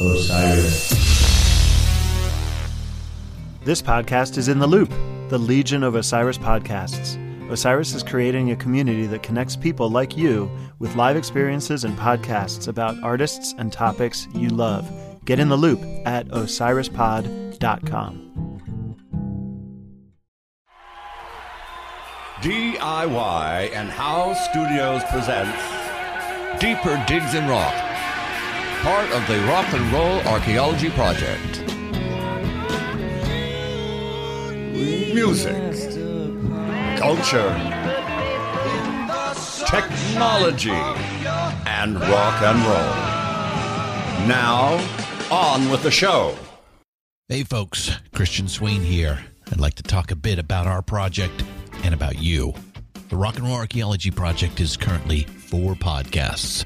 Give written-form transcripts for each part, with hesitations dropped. Osiris. This podcast is In the Loop, the Legion of Osiris podcasts. Osiris is creating a community that connects people like you with live experiences and podcasts about artists and topics you love. Get in the loop at osirispod.com. DIY and House Studios presents Deeper Digs in Rock, part of the Rock and Roll Archaeology Project. Music, culture, technology, and rock and roll. Now, on with the show. Hey folks, Christian Swain here. I'd like to talk a bit about our project and about you. The Rock and Roll Archaeology Project is currently 4 podcasts.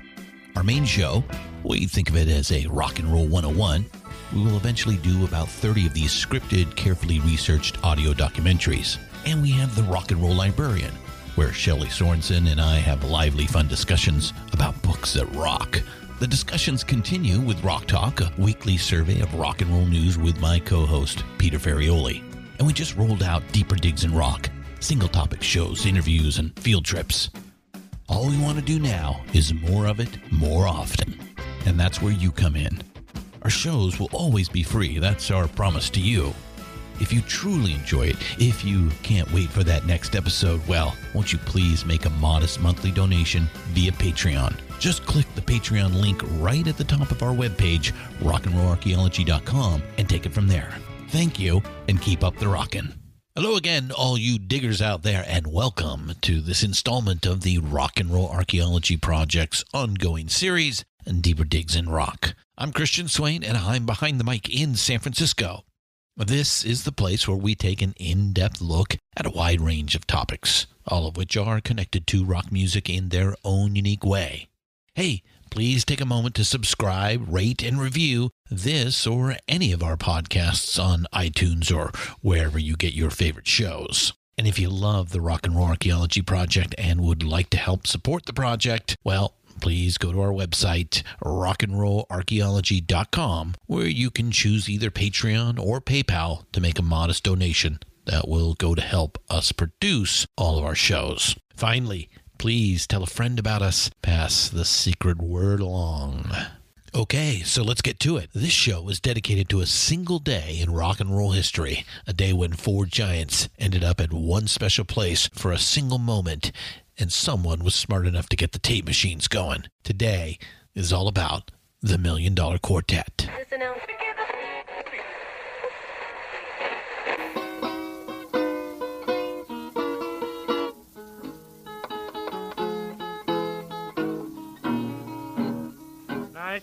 Our main show, we think of it as a Rock and Roll 101. We will eventually do about 30 of these scripted, carefully researched audio documentaries. And we have the Rock and Roll Librarian, where Shelley Sorensen and I have lively, fun discussions about books that rock. The discussions continue with Rock Talk, a weekly survey of rock and roll news with my co-host, Peter Ferrioli. And we just rolled out Deeper Digs in Rock, single topic shows, interviews, and field trips. All we want to do now is more of it, more often. And that's where you come in. Our shows will always be free. That's our promise to you. If you truly enjoy it, if you can't wait for that next episode, well, won't you please make a modest monthly donation via Patreon? Just click the Patreon link right at the top of our webpage, rockandrollarchaeology.com, and take it from there. Thank you, and keep up the rockin'. Hello again, all you diggers out there, and welcome to this installment of the Rock and Roll Archaeology Project's ongoing series, Deeper Digs in Rock. I'm Christian Swain, and I'm behind the mic in San Francisco. This is the place where we take an in-depth look at a wide range of topics, all of which are connected to rock music in their own unique way. Hey, please take a moment to subscribe, rate, and review this or any of our podcasts on iTunes or wherever you get your favorite shows. And if you love the Rock and Roll Archaeology Project and would like to help support the project, well, please go to our website, rockandrollarchaeology.com, where you can choose either Patreon or PayPal to make a modest donation that will go to help us produce all of our shows. Finally, please tell a friend about us. Pass the secret word along. Okay, so let's get to it. This show is dedicated to a single day in rock and roll history, a day when 4 giants ended up at one special place for a single moment, and someone was smart enough to get the tape machines going. Today is all about the Million Dollar Quartet. Listen out.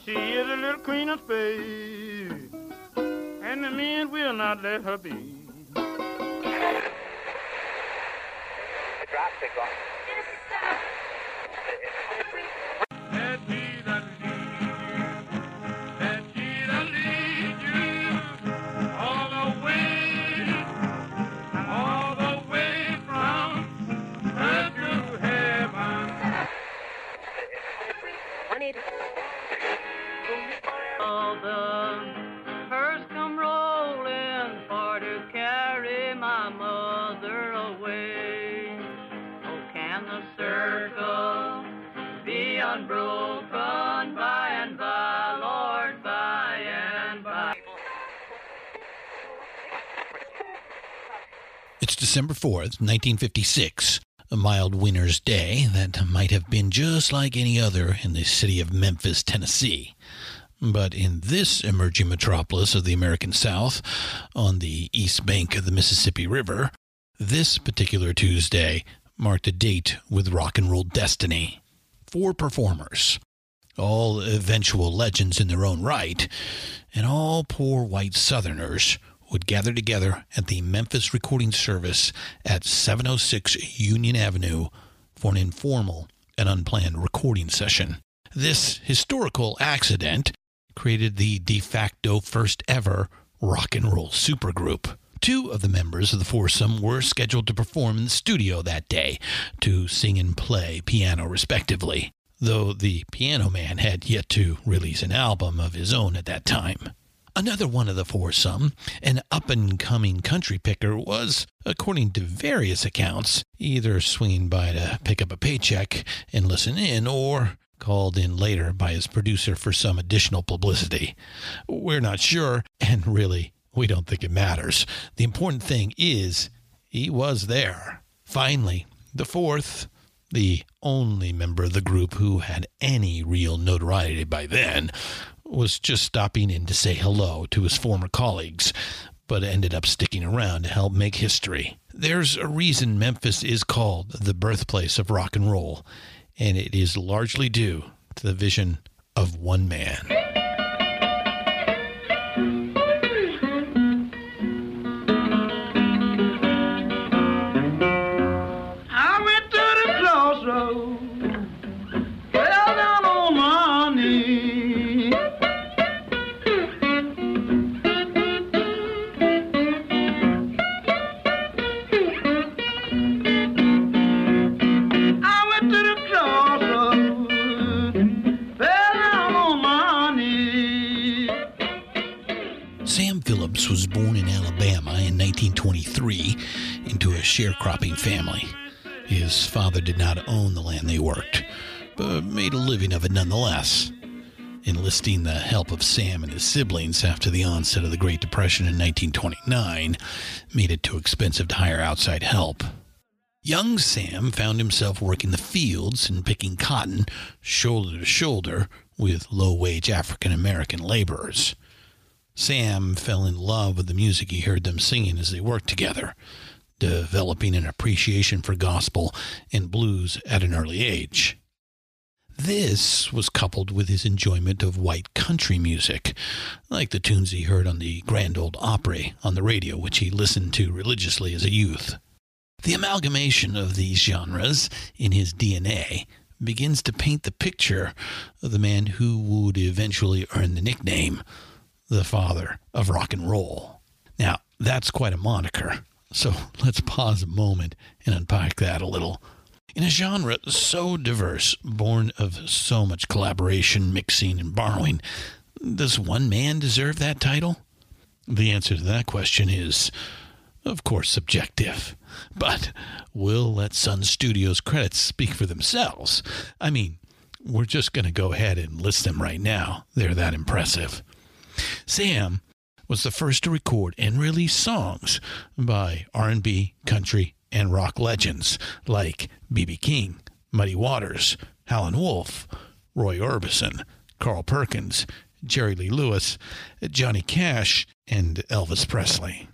She is a little queen of spades, and the men will not let her be. That she'll lead you all the way from earth to heaven. I need the hearse come rolling for to carry my mother away. Oh, can the circle be unbroken by and by, Lord, by and by? It's December 4th, 1956, a mild winter's day that might have been just like any other in the city of Memphis, Tennessee. But in this emerging metropolis of the American South, on the east bank of the Mississippi River, this particular Tuesday marked a date with rock and roll destiny. 4 performers, all eventual legends in their own right, and all poor white Southerners, would gather together at the Memphis Recording Service at 706 Union Avenue for an informal and unplanned recording session. This historical accident created the de facto first ever rock and roll supergroup. 2 of the members of the foursome were scheduled to perform in the studio that day, to sing and play piano respectively. though the Piano Man had yet to release an album of his own at that time. Another one of the foursome, an up-and-coming country picker, was, according to various accounts, either swinging by to pick up a paycheck and listen in, or called in later by his producer for some additional publicity. We're not sure, and really, we don't think it matters. The important thing is, he was there. Finally, the fourth, the only member of the group who had any real notoriety by then, was just stopping in to say hello to his former colleagues, but ended up sticking around to help make history. There's a reason Memphis is called the birthplace of rock and roll, and it is largely due to the vision of one man. Was born in Alabama in 1923 into a sharecropping family. His father did not own the land they worked, but made a living of it nonetheless. Enlisting the help of Sam and his siblings after the onset of the Great Depression in 1929 made it too expensive to hire outside help. Young Sam found himself working the fields and picking cotton shoulder to shoulder with low-wage African-American laborers. Sam fell in love with the music he heard them singing as they worked together, developing an appreciation for gospel and blues at an early age. This was coupled with his enjoyment of white country music, like the tunes he heard on the Grand Ole Opry on the radio, which he listened to religiously as a youth. The amalgamation of these genres in his DNA begins to paint the picture of the man who would eventually earn the nickname the father of rock and roll. Now, that's quite a moniker, so let's pause a moment and unpack that a little. In a genre so diverse, born of so much collaboration, mixing, and borrowing, does one man deserve that title? The answer to that question is, of course, subjective. But we'll let Sun Studios' credits speak for themselves. I mean, we're just going to go ahead and list them right now. They're that impressive. Sam was the first to record and release songs by R&B, country, and rock legends like B.B. King, Muddy Waters, Helen Wolfe, Roy Orbison, Carl Perkins, Jerry Lee Lewis, Johnny Cash, and Elvis Presley.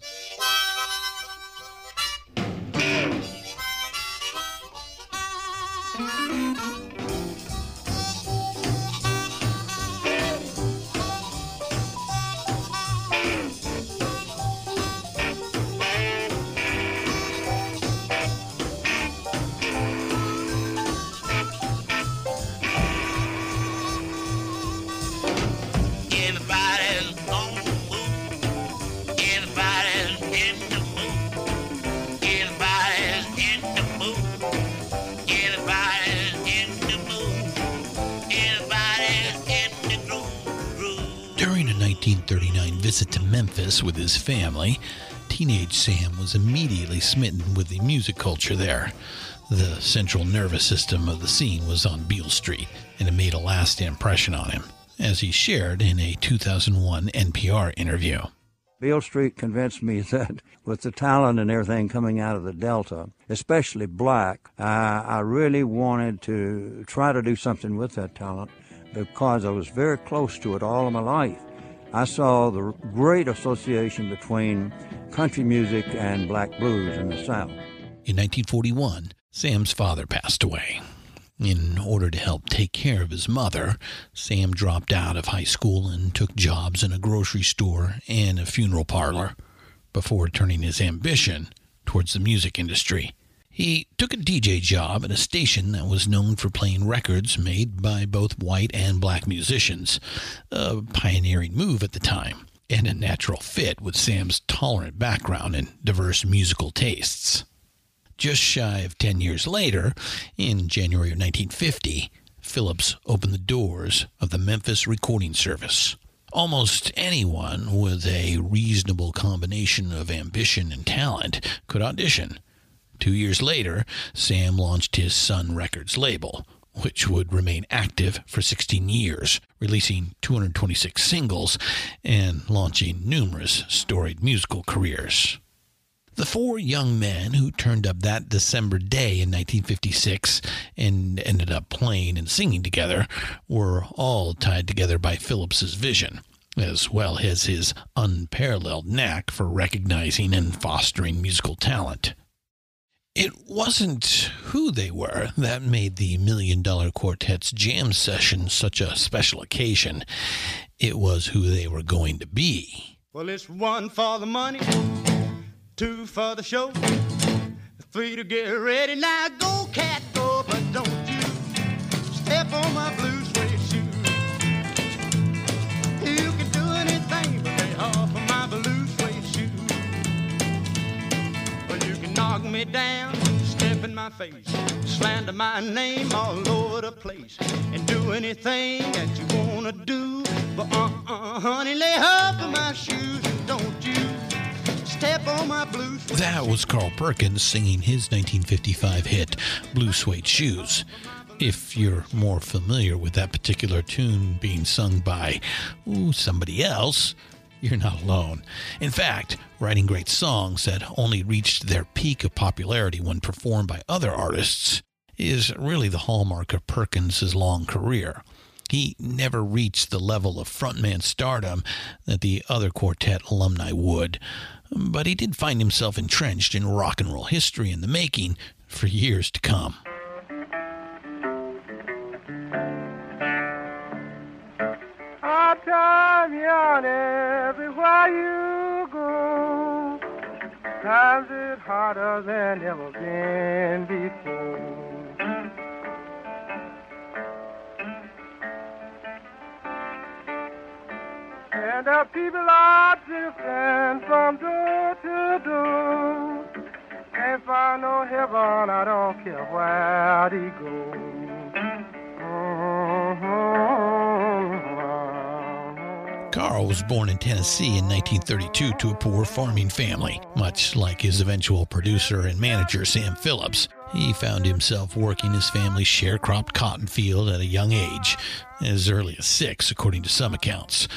Visit to Memphis with his family, teenage Sam was immediately smitten with the music culture there. The central nervous system of the scene was on Beale Street, and it made a lasting impression on him, as he shared in a 2001 NPR interview. Beale Street convinced me that with the talent and everything coming out of the Delta, especially black, I really wanted to try to do something with that talent because I was very close to it all of my life. I saw the great association between country music and black blues in the South. In 1941, Sam's father passed away. In order to help take care of his mother, Sam dropped out of high school and took jobs in a grocery store and a funeral parlor before turning his ambition towards the music industry. He took a DJ job at a station that was known for playing records made by both white and black musicians, a pioneering move at the time, and a natural fit with Sam's tolerant background and diverse musical tastes. Just shy of 10 years later, in January of 1950, Phillips opened the doors of the Memphis Recording Service. Almost anyone with a reasonable combination of ambition and talent could audition. 2 years later, Sam launched his Sun Records label, which would remain active for 16 years, releasing 226 singles and launching numerous storied musical careers. The four young men who turned up that December day in 1956 and ended up playing and singing together were all tied together by Phillips's vision, as well as his unparalleled knack for recognizing and fostering musical talent. It wasn't who they were that made the Million Dollar Quartet's jam session such a special occasion. It was who they were going to be. Well, it's one for the money, two for the show, three to get ready. Now go, cat, go, but don't you step on my blue suede shoes. You can do anything, but they offer my blue suede shoes. Well, you can knock me down, in my face, slander my name all over the place, and do anything that you wanna do, but honey, lay off of my shoes, and don't you step on my blue suede. That was Carl Perkins singing his 1955 hit, Blue Suede Shoes. If you're more familiar with that particular tune being sung by somebody else, you're not alone. In fact, writing great songs that only reached their peak of popularity when performed by other artists is really the hallmark of Perkins' long career. He never reached the level of frontman stardom that the other quartet alumni would, but he did find himself entrenched in rock and roll history in the making for years to come. Time yawn everywhere you go. Times it harder than ever been before. And the people are drifting from door to door. Can't find no heaven, I don't care where they go. Carl was born in Tennessee in 1932 to a poor farming family. Much like his eventual producer and manager, Sam Phillips, he found himself working his family's sharecropped cotton field at a young age, as early as 6, according to some accounts.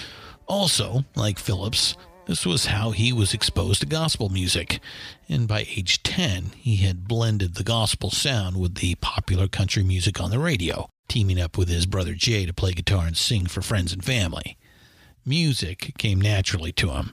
Also, like Phillips, this was how he was exposed to gospel music, and by age 10, he had blended the gospel sound with the popular country music on the radio, teaming up with his brother Jay to play guitar and sing for friends and family. Music came naturally to him,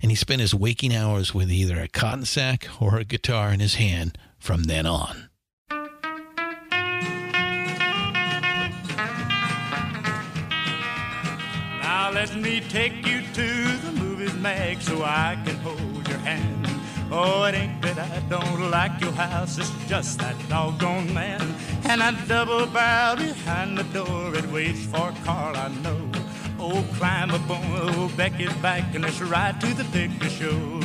and he spent his waking hours with either a cotton sack or a guitar in his hand from then on. Now let me take you to the Movie Mag so I can hold your hand. Oh, it ain't that I don't like your house, it's just that doggone man. And I double barrel behind the door, it waits for Carl, I know. Oh, climb up on old Becky's back and let's ride to the picture show.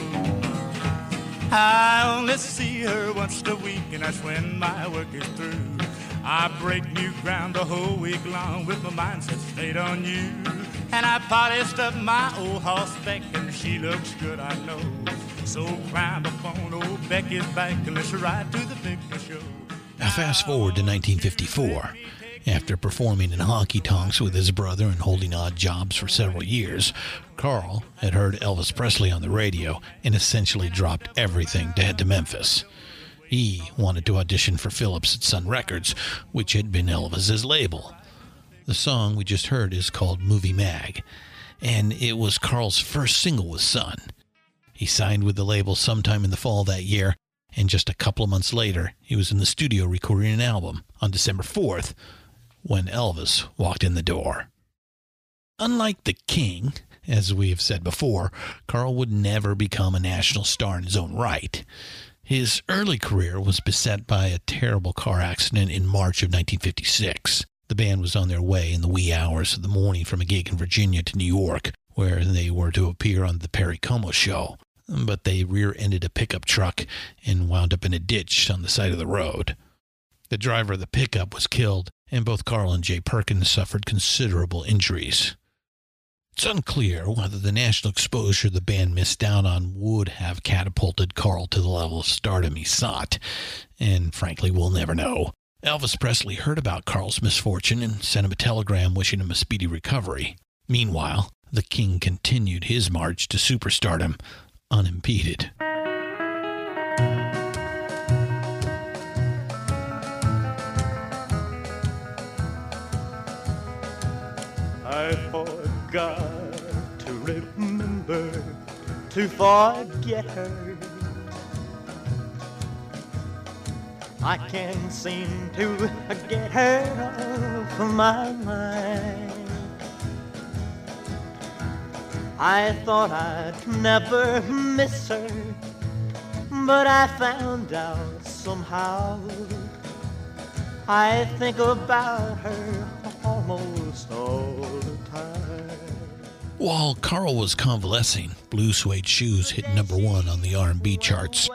I only see her once a week and that's when my work is through. I break new ground the whole week long with my mindset straight on you. And I polished up my old horseback and she looks good, I know. So climb up on old Becky's back and let's ride to the picture show. Now fast forward to 1954. After performing in honky-tonks with his brother and holding odd jobs for several years, Carl had heard Elvis Presley on the radio and essentially dropped everything to head to Memphis. He wanted to audition for Phillips at Sun Records, which had been Elvis's label. The song we just heard is called Movie Mag, and it was Carl's first single with Sun. He signed with the label sometime in the fall that year, and just a couple of months later, he was in the studio recording an album on December 4th, when Elvis walked in the door. Unlike the King, as we have said before, Carl would never become a national star in his own right. His early career was beset by a terrible car accident in March of 1956. The band was on their way in the wee hours of the morning from a gig in Virginia to New York, where they were to appear on the Perry Como show, but they rear-ended a pickup truck and wound up in a ditch on the side of the road. The driver of the pickup was killed, and both Carl and Jay Perkins suffered considerable injuries. It's unclear whether the national exposure the band missed out on would have catapulted Carl to the level of stardom he sought, and frankly, we'll never know. Elvis Presley heard about Carl's misfortune and sent him a telegram wishing him a speedy recovery. Meanwhile, the King continued his march to superstardom, unimpeded. I forgot to remember to forget her. I can't seem to get her off my mind. I thought I'd never miss her, but I found out somehow. I think about her almost all the time. While Carl was convalescing, Blue Suede Shoes hit #1 on the R&B charts.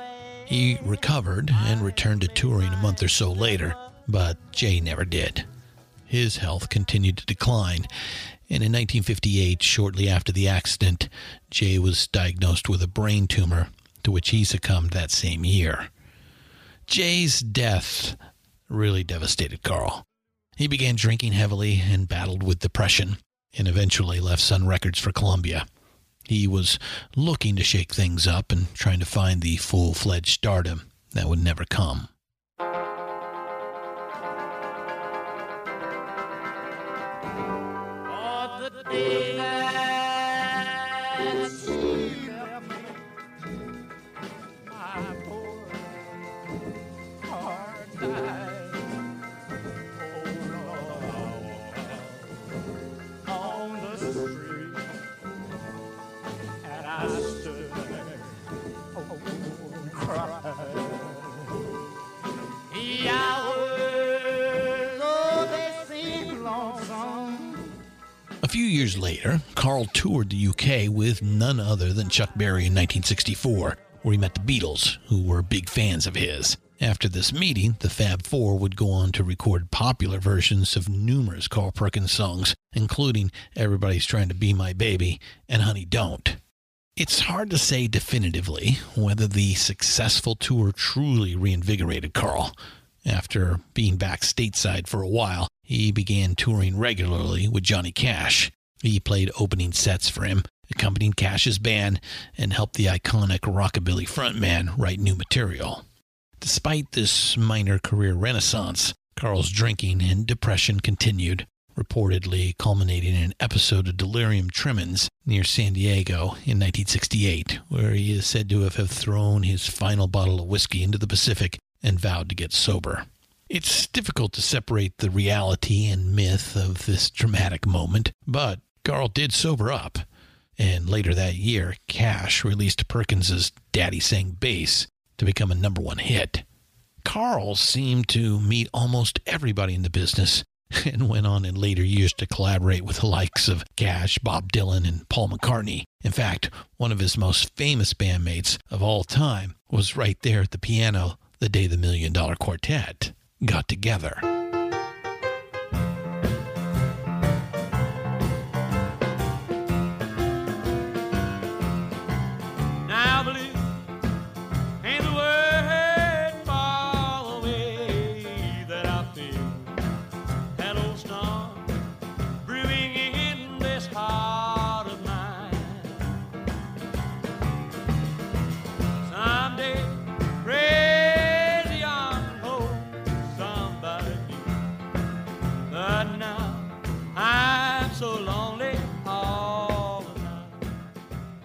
He recovered and returned to touring a month or so later, but Jay never did. His health continued to decline, and in 1958, shortly after the accident, Jay was diagnosed with a brain tumor, to which he succumbed that same year. Jay's death really devastated Carl. He began drinking heavily and battled with depression, and eventually left Sun Records for Columbia. He was looking to shake things up and trying to find the full-fledged stardom that would never come. A few years later, Carl toured the UK with none other than Chuck Berry in 1964, where he met the Beatles, who were big fans of his. After this meeting, the Fab Four would go on to record popular versions of numerous Carl Perkins songs, including Everybody's Trying to Be My Baby and Honey Don't. It's hard to say definitively whether the successful tour truly reinvigorated Carl. After being back stateside for a while, he began touring regularly with Johnny Cash. He played opening sets for him, accompanied Cash's band, and helped the iconic rockabilly frontman write new material. Despite this minor career renaissance, Carl's drinking and depression continued, reportedly culminating in an episode of delirium tremens near San Diego in 1968, where he is said to have thrown his final bottle of whiskey into the Pacific and vowed to get sober. It's difficult to separate the reality and myth of this dramatic moment, but Carl did sober up. And later that year, Cash released Perkins's Daddy Sang Bass to become a #1 hit. Carl seemed to meet almost everybody in the business and went on in later years to collaborate with the likes of Cash, Bob Dylan, and Paul McCartney. In fact, one of his most famous bandmates of all time was right there at the piano the day the Million Dollar Quartet got together. Now blue ain't the word far away that I feel. That old storm brewing in this heart of mine. Someday, Crazy Arms hold somebody new. But now I'm so lonely all the time.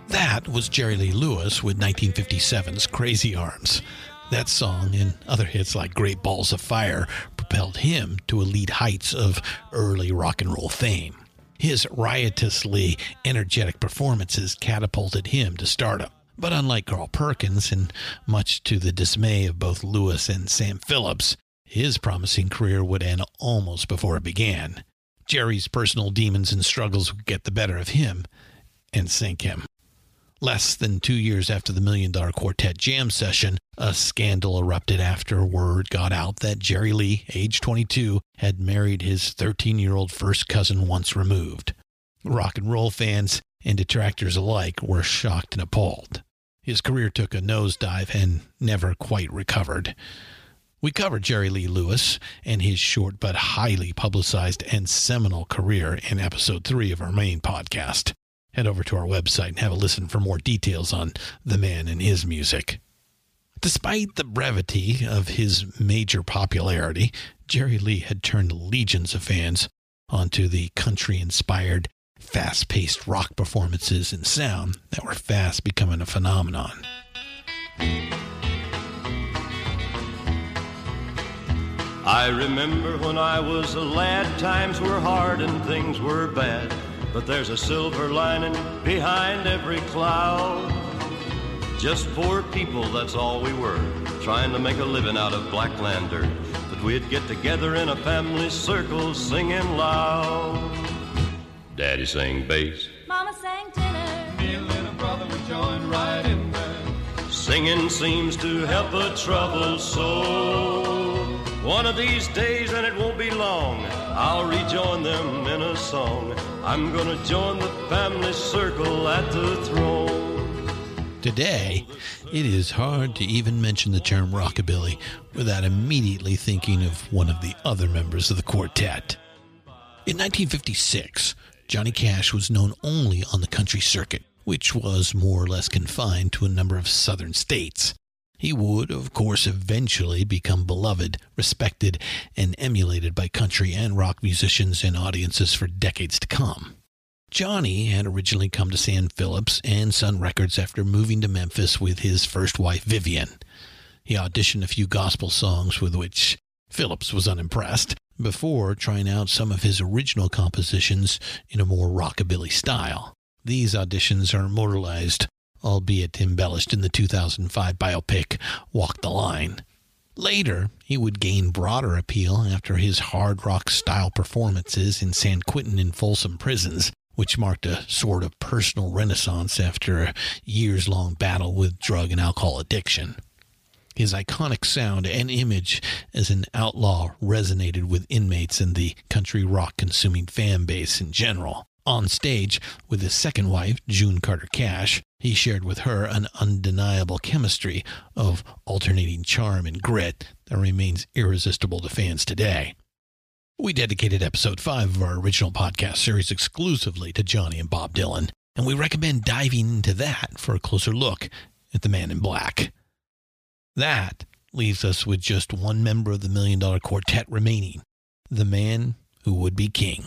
That was Jerry Lee Lewis with 1957's Crazy Arms. That song and other hits like Great Balls of Fire propelled him to elite heights of early rock and roll fame. His riotously energetic performances catapulted him to stardom. But unlike Carl Perkins, and much to the dismay of both Lewis and Sam Phillips, his promising career would end almost before it began. Jerry's personal demons and struggles would get the better of him and sink him. Less than 2 years after the Million Dollar Quartet jam session, a scandal erupted after word got out that Jerry Lee, age 22, had married his 13-year-old first cousin once removed. Rock and roll fans and detractors alike were shocked and appalled. His career took a nosedive and never quite recovered. We covered Jerry Lee Lewis and his short but highly publicized and seminal career in Episode 3 of our main podcast. Head over to our website and have a listen for more details on the man and his music. Despite the brevity of his major popularity, Jerry Lee had turned legions of fans onto the country-inspired, fast-paced rock performances and sound that were fast becoming a phenomenon. I remember when I was a lad, times were hard and things were bad, but there's a silver lining behind every cloud. Just poor people, that's all we were, trying to make a living out of black land dirt. But we'd get together in a family circle singing loud. Daddy sang bass, Mama sang tenor, me and little brother would join right in there. Singing seems to help a troubled soul. One of these days, and it won't be long, I'll rejoin them in a song. I'm gonna join the family circle at the throne. Today, it is hard to even mention the term rockabilly without immediately thinking of one of the other members of the quartet. In 1956, Johnny Cash was known only on the country circuit, which was more or less confined to a number of southern states. He would, of course, eventually become beloved, respected, and emulated by country and rock musicians and audiences for decades to come. Johnny had originally come to Sam Phillips and Sun Records after moving to Memphis with his first wife, Vivian. He auditioned a few gospel songs with which Phillips was unimpressed before trying out some of his original compositions in a more rockabilly style. These auditions are immortalized, albeit embellished, in the 2005 biopic Walk the Line. Later, he would gain broader appeal after his hard rock-style performances in San Quentin and Folsom prisons, which marked a sort of personal renaissance after a years-long battle with drug and alcohol addiction. His iconic sound and image as an outlaw resonated with inmates and the country rock-consuming fan base in general. On stage with his second wife, June Carter Cash, he shared with her an undeniable chemistry of alternating charm and grit that remains irresistible to fans today. We dedicated Episode 5 of our original podcast series exclusively to Johnny and Bob Dylan, and we recommend diving into that for a closer look at the Man in Black. That leaves us with just one member of the Million Dollar Quartet remaining, the man who would be king.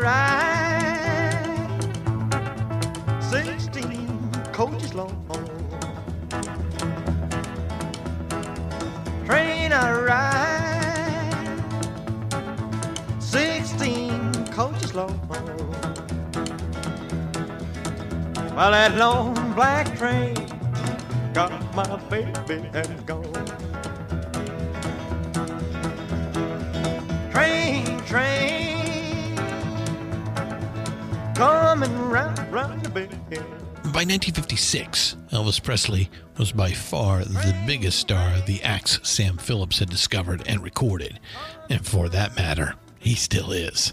Ride 16 coaches long. Train I ride 16 coaches long. Well, that long black train got my baby and gone. Train coming round the bend. By 1956, Elvis Presley was by far the biggest star the acts Sam Phillips had discovered and recorded, and for that matter, he still is.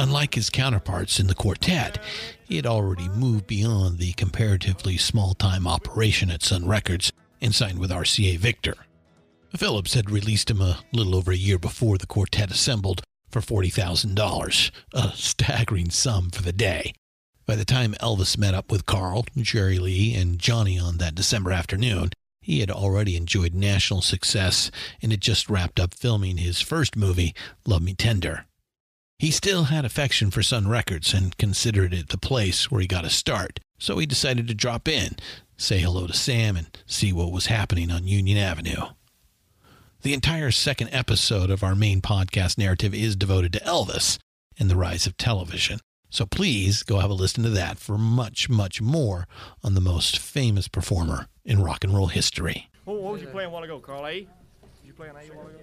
Unlike his counterparts in the quartet, he had already moved beyond the comparatively small-time operation at Sun Records and signed with RCA Victor. Phillips had released him a little over a year before the quartet assembled, for $40,000, a staggering sum for the day. By the time Elvis met up with Carl, Jerry Lee, and Johnny on that December afternoon, he had already enjoyed national success and had just wrapped up filming his first movie, Love Me Tender. He still had affection for Sun Records and considered it the place where he got a start, so he decided to drop in, say hello to Sam, and see what was happening on Union Avenue. The entire second episode of our main podcast narrative is devoted to Elvis and the rise of television. So please go have a listen to that for much, much more on the most famous performer in rock and roll history. What was you playing a while ago, Carl A? Did you play an A while ago?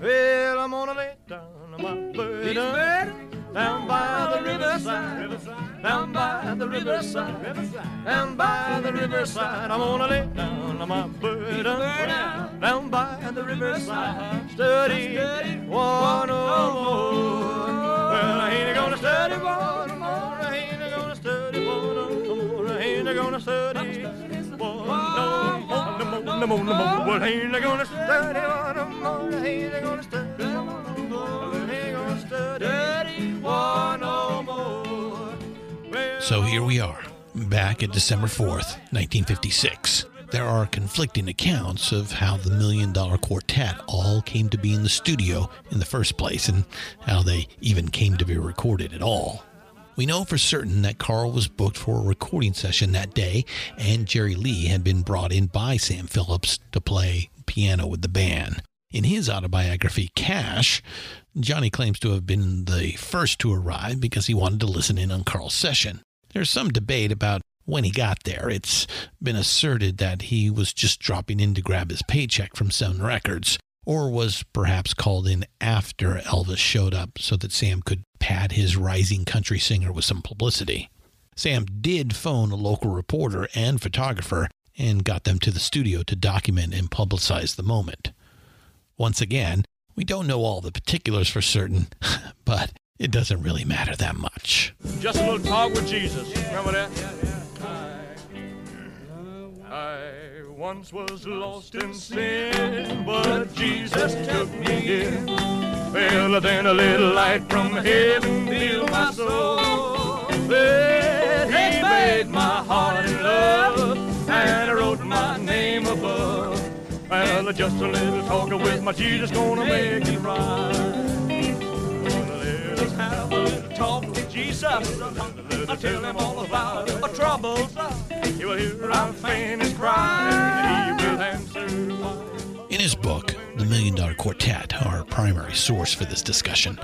Well, I'm gonna lay down my burden down by the riverside, down by the riverside, down by the riverside. I'm gonna lay down my burden down by the riverside. Study one more. Well, I ain't gonna study one more. I ain't gonna study one more. I ain't gonna study one more. Well, ain't I gonna study one more? Ain't I gonna study one more? Ain't I gonna study one more? So here we are, back at December 4th, 1956. There are conflicting accounts of how the Million Dollar Quartet all came to be in the studio in the first place and how they even came to be recorded at all. We know for certain that Carl was booked for a recording session that day, and Jerry Lee had been brought in by Sam Phillips to play piano with the band. In his autobiography, Cash, Johnny claims to have been the first to arrive because he wanted to listen in on Carl's session. There's some debate about when he got there. It's been asserted that he was just dropping in to grab his paycheck from Sun Records, or was perhaps called in after Elvis showed up so that Sam could pad his rising country singer with some publicity. Sam did phone a local reporter and photographer and got them to the studio to document and publicize the moment. Once again, we don't know all the particulars for certain, but it doesn't really matter that much. Just a little talk with Jesus. Remember that? I once was lost in sin, but Jesus took me in. Well, then a little light from heaven filled my soul. Then he made my heart in love, and I wrote my name above. Well, just a little talk with my Jesus, gonna make it right. Gonna let us have a little talk with Jesus. I'll tell him all about our troubles. He will hear our faintest cry, and he will answer why. In his book, The Million Dollar Quartet, our primary source for this discussion,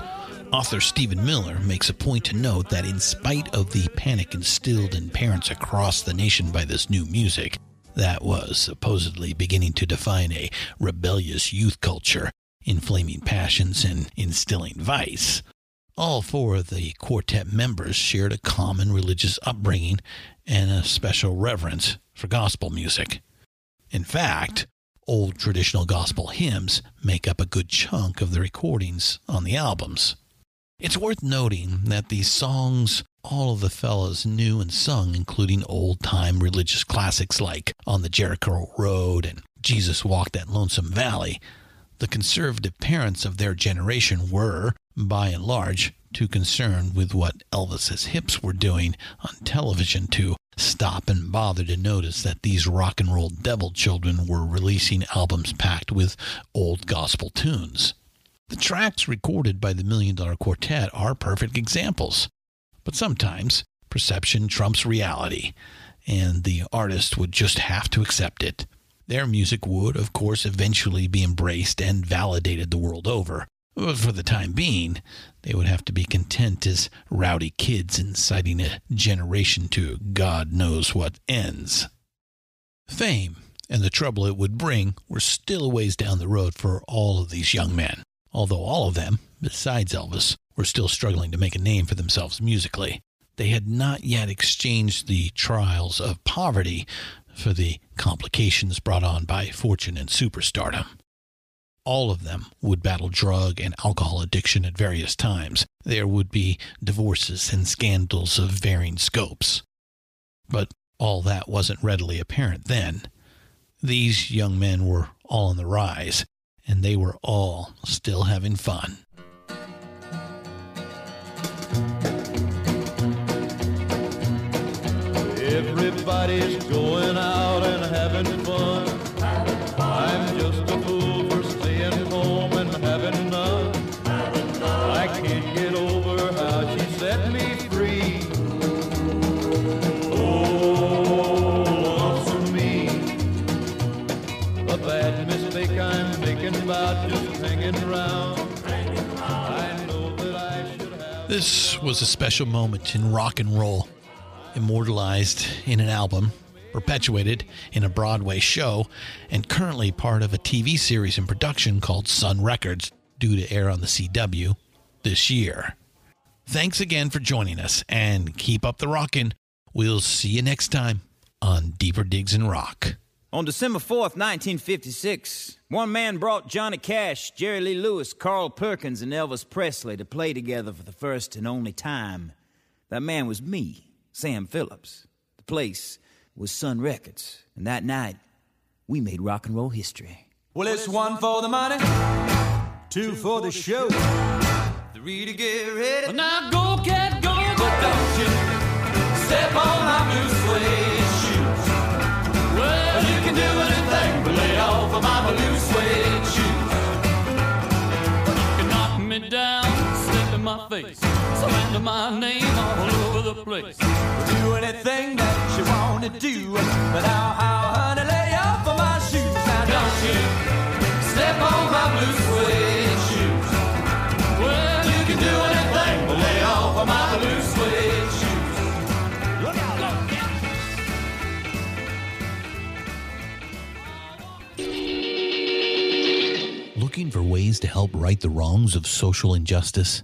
author Stephen Miller makes a point to note that in spite of the panic instilled in parents across the nation by this new music that was supposedly beginning to define a rebellious youth culture, inflaming passions and instilling vice, all four of the quartet members shared a common religious upbringing and a special reverence for gospel music. In fact, old traditional gospel hymns make up a good chunk of the recordings on the albums. It's worth noting that these songs all of the fellas knew and sung, including old-time religious classics like On the Jericho Road and Jesus Walked that Lonesome Valley. The conservative parents of their generation were, by and large, too concerned with what Elvis's hips were doing on television to stop and bother to notice that these rock and roll devil children were releasing albums packed with old gospel tunes. The tracks recorded by the Million Dollar Quartet are perfect examples, but sometimes perception trumps reality, and the artist would just have to accept it. Their music would, of course, eventually be embraced and validated the world over. But for the time being, they would have to be content as rowdy kids inciting a generation to God knows what ends. Fame and the trouble it would bring were still a ways down the road for all of these young men, although all of them, besides Elvis, were still struggling to make a name for themselves musically. They had not yet exchanged the trials of poverty for the complications brought on by fortune and superstardom. All of them would battle drug and alcohol addiction at various times. There would be divorces and scandals of varying scopes. But all that wasn't readily apparent then. These young men were all on the rise, and they were all still having fun. Everybody's going out and having fun. I'm just a fool. This was a special moment in rock and roll, immortalized in an album perpetuated in a Broadway show, and currently part of a TV series in production called Sun Records, due to air on the CW this year. Thanks again for joining us, and keep up the rockin'. We'll see you next time on Deeper Digs in Rock. On December 4th, 1956, one man brought Johnny Cash, Jerry Lee Lewis, Carl Perkins, and Elvis Presley to play together for the first and only time. That man was me, Sam Phillips. The place was Sun Records, and that night, we made rock and roll history. Well, it's one for the money, two for the show, three to get ready. Well, now go, cat, go, but don't you step on my blue suede shoes. Well, you can do anything, but lay off of my blue suede shoes. You can knock me down, slip in my face, slander my name all over the place. Do anything that you want to do, but I'll honey, lay off of my shoes. Now don't you step on my blue suede shoes. Well, you can do anything, but lay off of my blue suede shoes. Looking for ways to help right the wrongs of social injustice?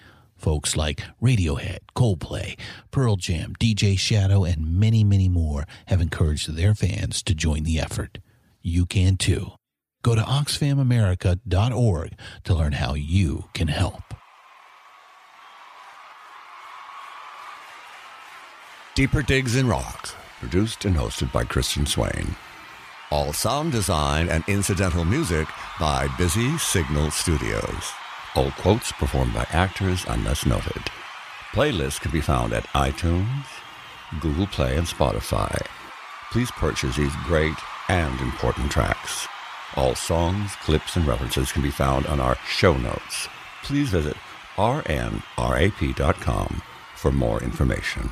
Folks like Radiohead, Coldplay, Pearl Jam, DJ Shadow, and many, many more have encouraged their fans to join the effort. You can too. Go to OxfamAmerica.org to learn how you can help. Deeper Digs in Rocks, produced and hosted by Christian Swain. All sound design and incidental music by Busy Signal Studios. All quotes performed by actors unless noted. Playlists can be found at iTunes, Google Play, and Spotify. Please purchase these great and important tracks. All songs, clips, and references can be found on our show notes. Please visit rnrap.com for more information.